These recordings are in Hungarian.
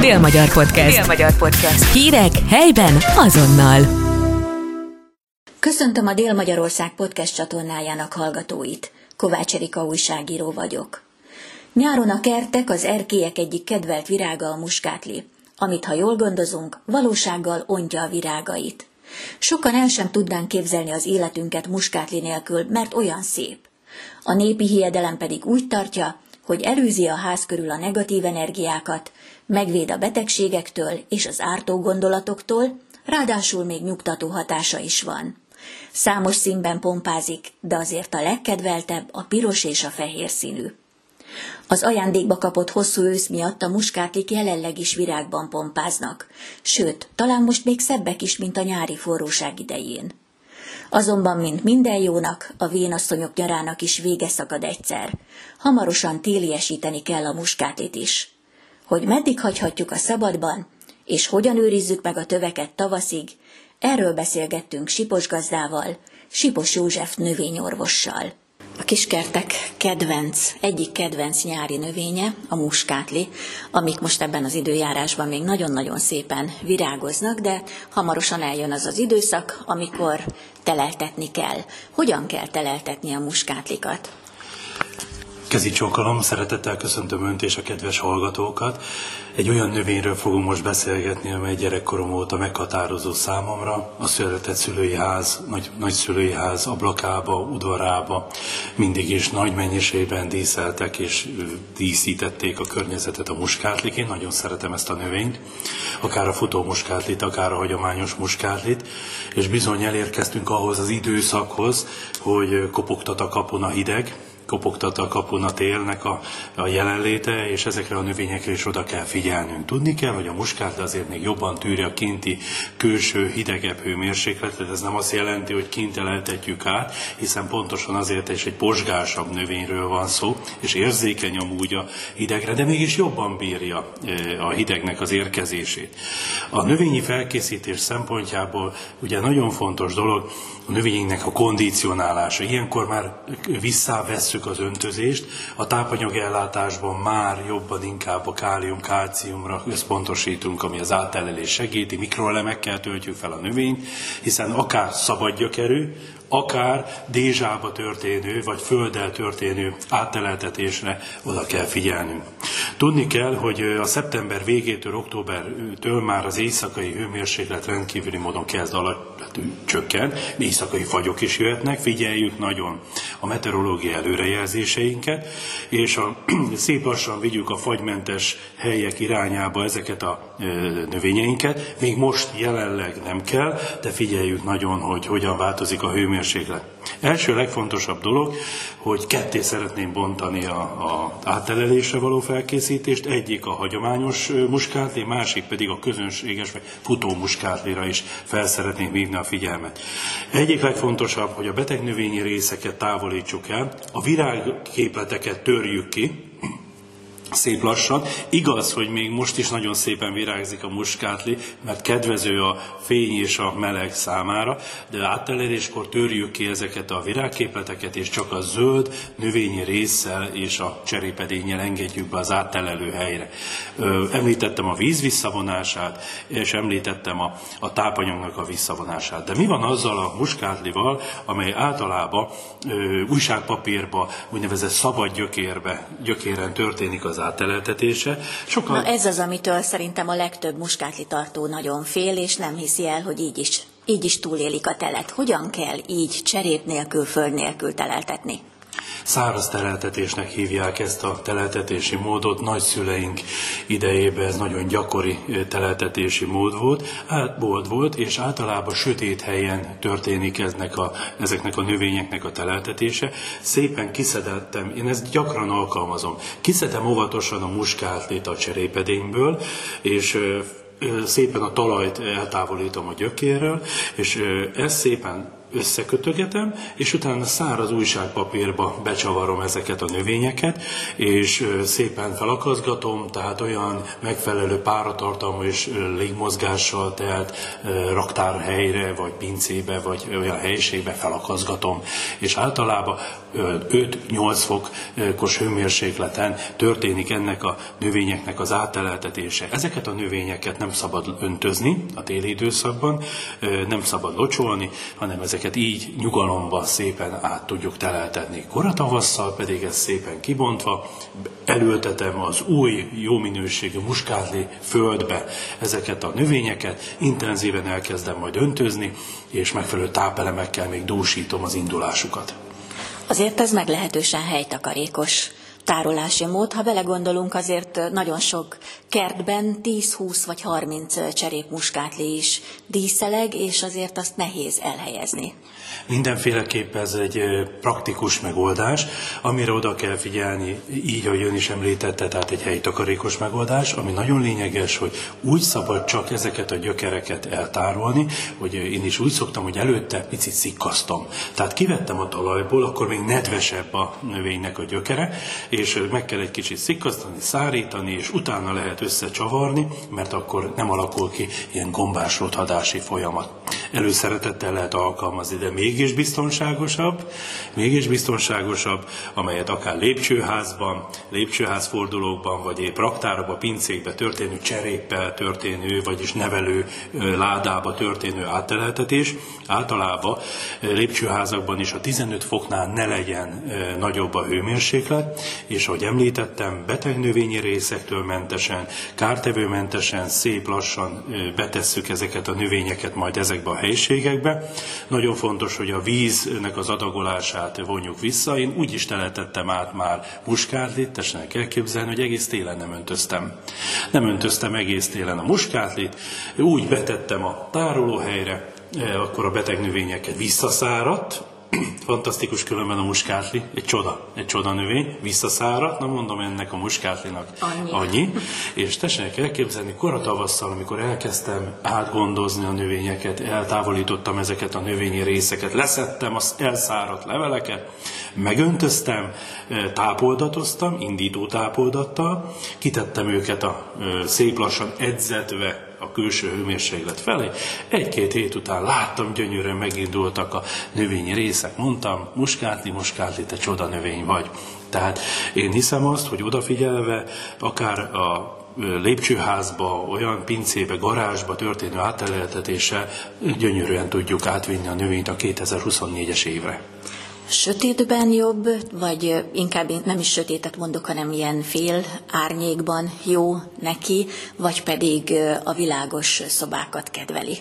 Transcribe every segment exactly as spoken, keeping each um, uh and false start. Délmagyar Podcast. Délmagyar Podcast. Hírek helyben azonnal. Köszöntöm a Délmagyarország podcast csatornájának hallgatóit. Kovács Erika újságíró vagyok. Nyáron a kertek, az erkélyek egyik kedvelt virága a muskátli, amit ha jól gondozunk, valósággal ontja a virágait. Sokan el sem tudnánk képzelni az életünket muskátli nélkül, mert olyan szép. A népi hiedelem pedig úgy tartja, hogy elűzi a ház körül a negatív energiákat, megvéd a betegségektől és az ártó gondolatoktól, ráadásul még nyugtató hatása is van. Számos színben pompázik, de azért a legkedveltebb a piros és a fehér színű. Az ajándékba kapott hosszú ősz miatt a muskátlik jelenleg is virágban pompáznak, sőt, talán most még szebbek is, mint a nyári forróság idején. Azonban, mint minden jónak, a vénasszonyok nyarának is vége szakad egyszer. Hamarosan téliesíteni kell a muskátlit is. Hogy meddig hagyhatjuk a szabadban, és hogyan őrizzük meg a töveket tavaszig, erről beszélgettünk Sipos gazdával, Sipos József növényorvossal. A kiskertek kedvenc, egyik kedvenc nyári növénye a muskátli, amik most ebben az időjárásban még nagyon-nagyon szépen virágoznak, de hamarosan eljön az az időszak, amikor teleltetni kell. Hogyan kell teleltetni a muskátlikat? Kezi csókolom, szeretettel köszöntöm Önt és a kedves hallgatókat. Egy olyan növényről fogunk most beszélgetni, amely gyerekkorom óta meghatározó számomra. A született szülői ház, nagy, nagyszülői ház ablakába, udvarába mindig is nagy mennyiségben díszeltek és díszítették a környezetet a muskátlik. Én nagyon szeretem ezt a növényt, akár a futó muskátlit, akár a hagyományos muskátlit. És bizony elérkeztünk ahhoz az időszakhoz, hogy kopogtat a kapun a hideg, kopogtat a kapun a télnek a, a jelenléte, és ezekre a növényekre is oda kell figyelnünk. Tudni kell, hogy a muskátli azért még jobban tűri a kinti külső, hidegebb hőmérsékletet. Ez nem azt jelenti, hogy kint eleltetjük át, hiszen pontosan azért is egy pozsgásabb növényről van szó, és érzékeny amúgy a hidegre, de mégis jobban bírja a hidegnek az érkezését. A növényi felkészítés szempontjából ugye nagyon fontos dolog a növényeknek a kondicionálása. Ilyenkor már visszáveszünk az öntözést, a tápanyagellátásban már jobban inkább a kálium-kálciumra összpontosítunk, ami az átelelés segíti, mikroelemekkel töltjük fel a növényt, hiszen akár szabadja kerül, akár dézsába történő, vagy földdel történő átteleltetésre oda kell figyelnünk. Tudni kell, hogy a szeptember végétől, októbertől már az éjszakai hőmérséklet rendkívüli módon kezd alacsony csökken, éjszakai fagyok is jöhetnek, figyeljük nagyon a meteorológia előrejelzéseinket, és a, szép lassan vigyük a fagymentes helyek irányába ezeket a növényeinket. Még most jelenleg nem kell, de figyeljük nagyon, hogy hogyan változik a hőmérséklet. Mérséklet. Első legfontosabb dolog, hogy ketté szeretném bontani az átelelésre való felkészítést, egyik a hagyományos muskátli, másik pedig a közönséges vagy futó muskátlira is fel szeretném hívni a figyelmet. Egyik legfontosabb, hogy a beteg növényi részeket távolítsuk el, a virágképleteket törjük ki, szép lassan. Igaz, hogy még most is nagyon szépen virágzik a muskátli, mert kedvező a fény és a meleg számára, de átteleléskor törjük ki ezeket a virágképleteket, és csak a zöld növényi résszel és a cserépedénnyel engedjük be az áttelelő helyre. Említettem a víz visszavonását, és említettem a, a tápanyagnak a visszavonását. De mi van azzal a muskátlival, amely általában ö, újságpapírba, úgynevezett szabad gyökérbe, gyökéren történik az áteleltetése. Sokan... Na ez az, amitől szerintem a legtöbb muskátli tartó nagyon fél, és nem hiszi el, hogy így is, így is túlélik a telet. Hogyan kell így cserép nélkül, föld nélkül teleltetni? Száraz teleltetésnek hívják ezt a teleltetési módot. Nagyszüleink idejében ez nagyon gyakori teleltetési mód volt, átbold volt, és általában sötét helyen történik eznek a, ezeknek a növényeknek a teleltetése. Szépen kiszedettem, én ezt gyakran alkalmazom, kiszedem óvatosan a muskátlit a cserépedényből, és szépen a talajt eltávolítom a gyökéről, és ezt szépen összekötögetem, és utána száraz újságpapírba becsavarom ezeket a növényeket, és szépen felakaszgatom, tehát olyan megfelelő páratartalmú és légmozgással telt raktárhelyre, vagy pincébe, vagy olyan helyiségbe felakaszgatom. És általában öt-nyolc fokos hőmérsékleten történik ennek a növényeknek az áteleltetése. Ezeket a növényeket nem szabad öntözni a téli időszakban, nem szabad locsolni, hanem ezek így nyugalomban szépen át tudjuk teleltetni. Koratavasszal pedig ezt szépen kibontva elültetem az új, jó minőségű muskátli földbe ezeket a növényeket, intenzíven elkezdem majd öntözni, és megfelelő tápelemekkel még dúsítom az indulásukat. Azért ez meglehetősen helytakarékos tárolási mód, ha belegondolunk, azért nagyon sok kertben tíz, húsz vagy harminc cserép muskátli is díszeleg, és azért azt nehéz elhelyezni. Mindenféleképpen ez egy praktikus megoldás, amire oda kell figyelni, így, ahogy ön is említette, tehát egy helytakarékos megoldás, ami nagyon lényeges, hogy úgy szabad csak ezeket a gyökereket eltárolni, hogy én is úgy szoktam, hogy előtte picit szikkasztom. Tehát kivettem a talajból, akkor még nedvesebb a növénynek a gyökere, és meg kell egy kicsit szikkasztani, szárítani, és utána lehet összecsavarni, mert akkor nem alakul ki ilyen gombás rothadási folyamat. Előszeretettel lehet alkalmazni, de mégis biztonságosabb, mégis biztonságosabb, amelyet akár lépcsőházban, lépcsőházfordulókban, vagy épp raktárba, pincékbe történő, cseréppel történő, vagyis nevelő ládába történő átteleltetés. Általában lépcsőházakban is a tizenöt foknál ne legyen nagyobb a hőmérséklet, és ahogy említettem, beteg növényi részektől mentesen, kártevőmentesen, szép lassan betesszük ezeket a növényeket majd ezekbe a helyiségekbe. Nagyon fontos, hogy a víznek az adagolását vonjuk vissza. Én úgy is teletettem át már muskátlit, tessenek elképzelni, hogy egész télen nem öntöztem. Nem öntöztem egész télen a muskátlit, úgy betettem a tárolóhelyre, akkor a beteg növényeket visszaszáradt. Fantasztikus különben a muskátli, egy csoda, egy csoda növény, visszaszáradt, na mondom ennek a muskátlinak annyi. annyi. És tessenek elképzelni, koratavasszal, amikor elkezdtem átgondozni a növényeket, eltávolítottam ezeket a növényi részeket, leszettem az elszáradt leveleket, megöntöztem, tápoldatoztam, indító tápoldattal, kitettem őket a szép lassan edzetve, a külső hőmérséklet felé. Egy-két hét után láttam, gyönyörűen megindultak a növényi részek. Mondtam, muskátli, muskátli, te csoda növény vagy. Tehát én hiszem azt, hogy odafigyelve akár a lépcsőházba, olyan pincébe, garázsba történő átteleltetéssel gyönyörűen tudjuk átvinni a növényt a kétezer-huszonnégyes évre. Sötétben jobb, vagy inkább nem is sötétet mondok, hanem ilyen fél árnyékban jó neki, vagy pedig a világos szobákat kedveli?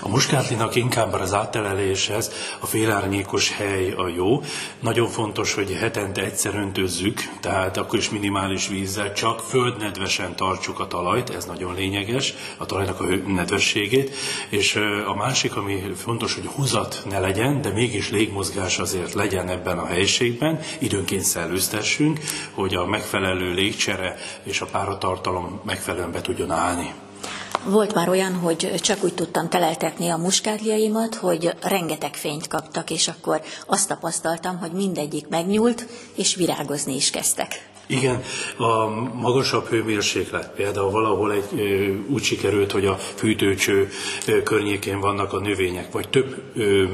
A muskátlinak inkább az átteleléshez a félárnyékos hely a jó. Nagyon fontos, hogy hetente egyszer öntözzük, tehát akkor is minimális vízzel, csak földnedvesen tartsuk a talajt, ez nagyon lényeges, a talajnak a nedvességét. És a másik, ami fontos, hogy húzat ne legyen, de mégis légmozgás azért legyen ebben a helyiségben, időnként szellőztessünk, hogy a megfelelő légcsere és a páratartalom megfelelően be tudjon állni. Volt már olyan, hogy csak úgy tudtam teleltetni a muskátliaimat, hogy rengeteg fényt kaptak, és akkor azt tapasztaltam, hogy mindegyik megnyúlt, és virágozni is kezdtek. Igen, a magasabb hőmérséklet, például valahol egy, úgy sikerült, hogy a fűtőcső környékén vannak a növények, vagy több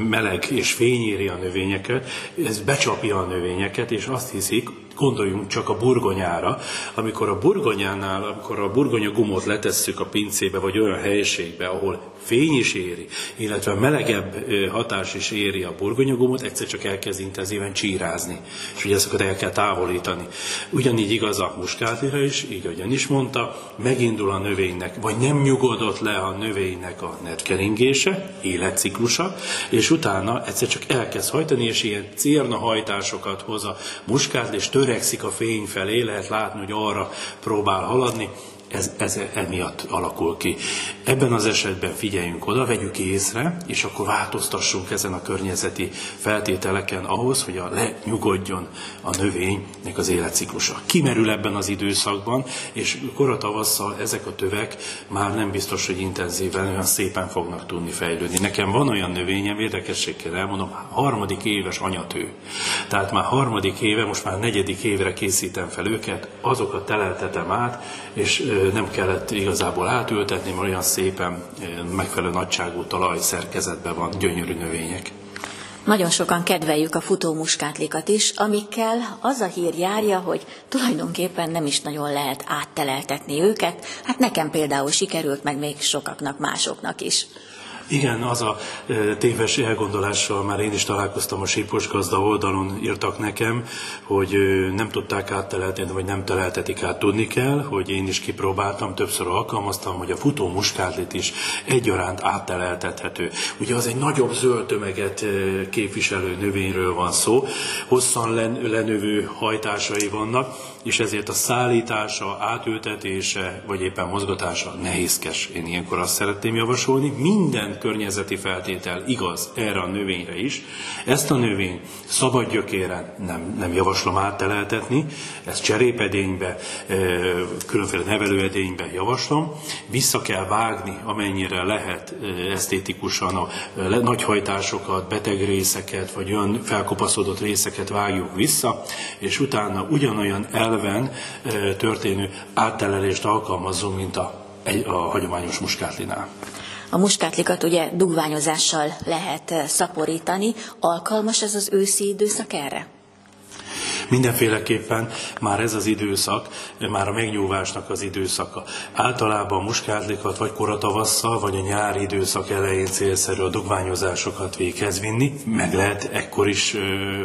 meleg és fény éri a növényeket, ez becsapja a növényeket, és azt hiszik, gondoljunk csak a burgonyára, amikor a burgonyánál, amikor a burgonya gumót letesszük a pincébe, vagy olyan helyiségbe, ahol fény is éri, illetve melegebb hatás is éri a burgonyagumot, egyszer csak elkezd intenzíven csírázni, és ugye ezeket el kell távolítani. Ugyanígy igaz a muskátlira is, így ahogyan is mondta, megindul a növénynek, vagy nem nyugodott le a növénynek a nedvkeringése, életciklusa, és utána egyszer csak elkezd hajtani, és ilyen cérnahajtásokat hoz a muskátli, és törekszik a fény felé, lehet látni, hogy arra próbál haladni, ez, ez emiatt alakul ki. Ebben az esetben figyeljünk oda, vegyük észre, és akkor változtassunk ezen a környezeti feltételeken ahhoz, hogy a lenyugodjon a növénynek az életciklusa. Kimerül ebben az időszakban, és koratavasszal ezek a tövek már nem biztos, hogy intenzíven olyan szépen fognak tudni fejlődni. Nekem van olyan növényem, érdekességként elmondom, harmadik éves anyatő. Tehát már harmadik éve, most már negyedik évre készítem fel őket, azokat teleltetem át, és nem kellett igazából átültetni, mert olyan szépen megfelelő nagyságú talajszerkezetben van, gyönyörű növények. Nagyon sokan kedveljük a futómuskátlikat is, amikkel az a hír járja, hogy tulajdonképpen nem is nagyon lehet átteleltetni őket. Hát nekem például sikerült, meg még sokaknak másoknak is. Igen, az a téves elgondolással már én is találkoztam, a Sipos gazda oldalon írtak nekem, hogy nem tudták átteleltetni, vagy nem teleltetik át. Tudni kell, hogy én is kipróbáltam, többször alkalmaztam, hogy a futó muskátlit is egyaránt átteleltethető. Ugye az egy nagyobb zöld tömeget képviselő növényről van szó, hosszan lenövő hajtásai vannak, és ezért a szállítása, átültetése, vagy éppen mozgatása nehézkes. Én ilyenkor azt szeretném javasolni, minden környezeti feltétel igaz erre a növényre is. Ezt a növényt szabad gyökéren nem, nem javaslom átteleltetni, ezt cserépedénybe, különféle nevelőedénybe javaslom. Vissza kell vágni, amennyire lehet esztétikusan a nagyhajtásokat, beteg részeket, vagy olyan felkopaszodott részeket vágjuk vissza, és utána ugyanolyan elven történő áttelelést alkalmazzunk, mint a, a hagyományos muskátlinál. A muskátlikat ugye dugványozással lehet szaporítani. Alkalmas ez az őszi időszak erre? Mindenféleképpen már ez az időszak, már a megnyúvásnak az időszaka. Általában a muskátlikat vagy koratavasszal, vagy a nyári időszak elején célszerű a dugványozásokat véghez vinni. Meg lehet ekkor is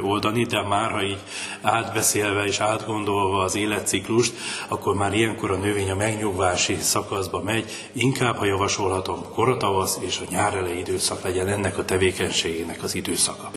oldani, de már ha így átbeszélve és átgondolva az életciklust, akkor már ilyenkor a növény a megnyugvási szakaszba megy. Inkább, ha javasolhatom, koratavasz és a nyár elejé időszak legyen ennek a tevékenységének az időszaka.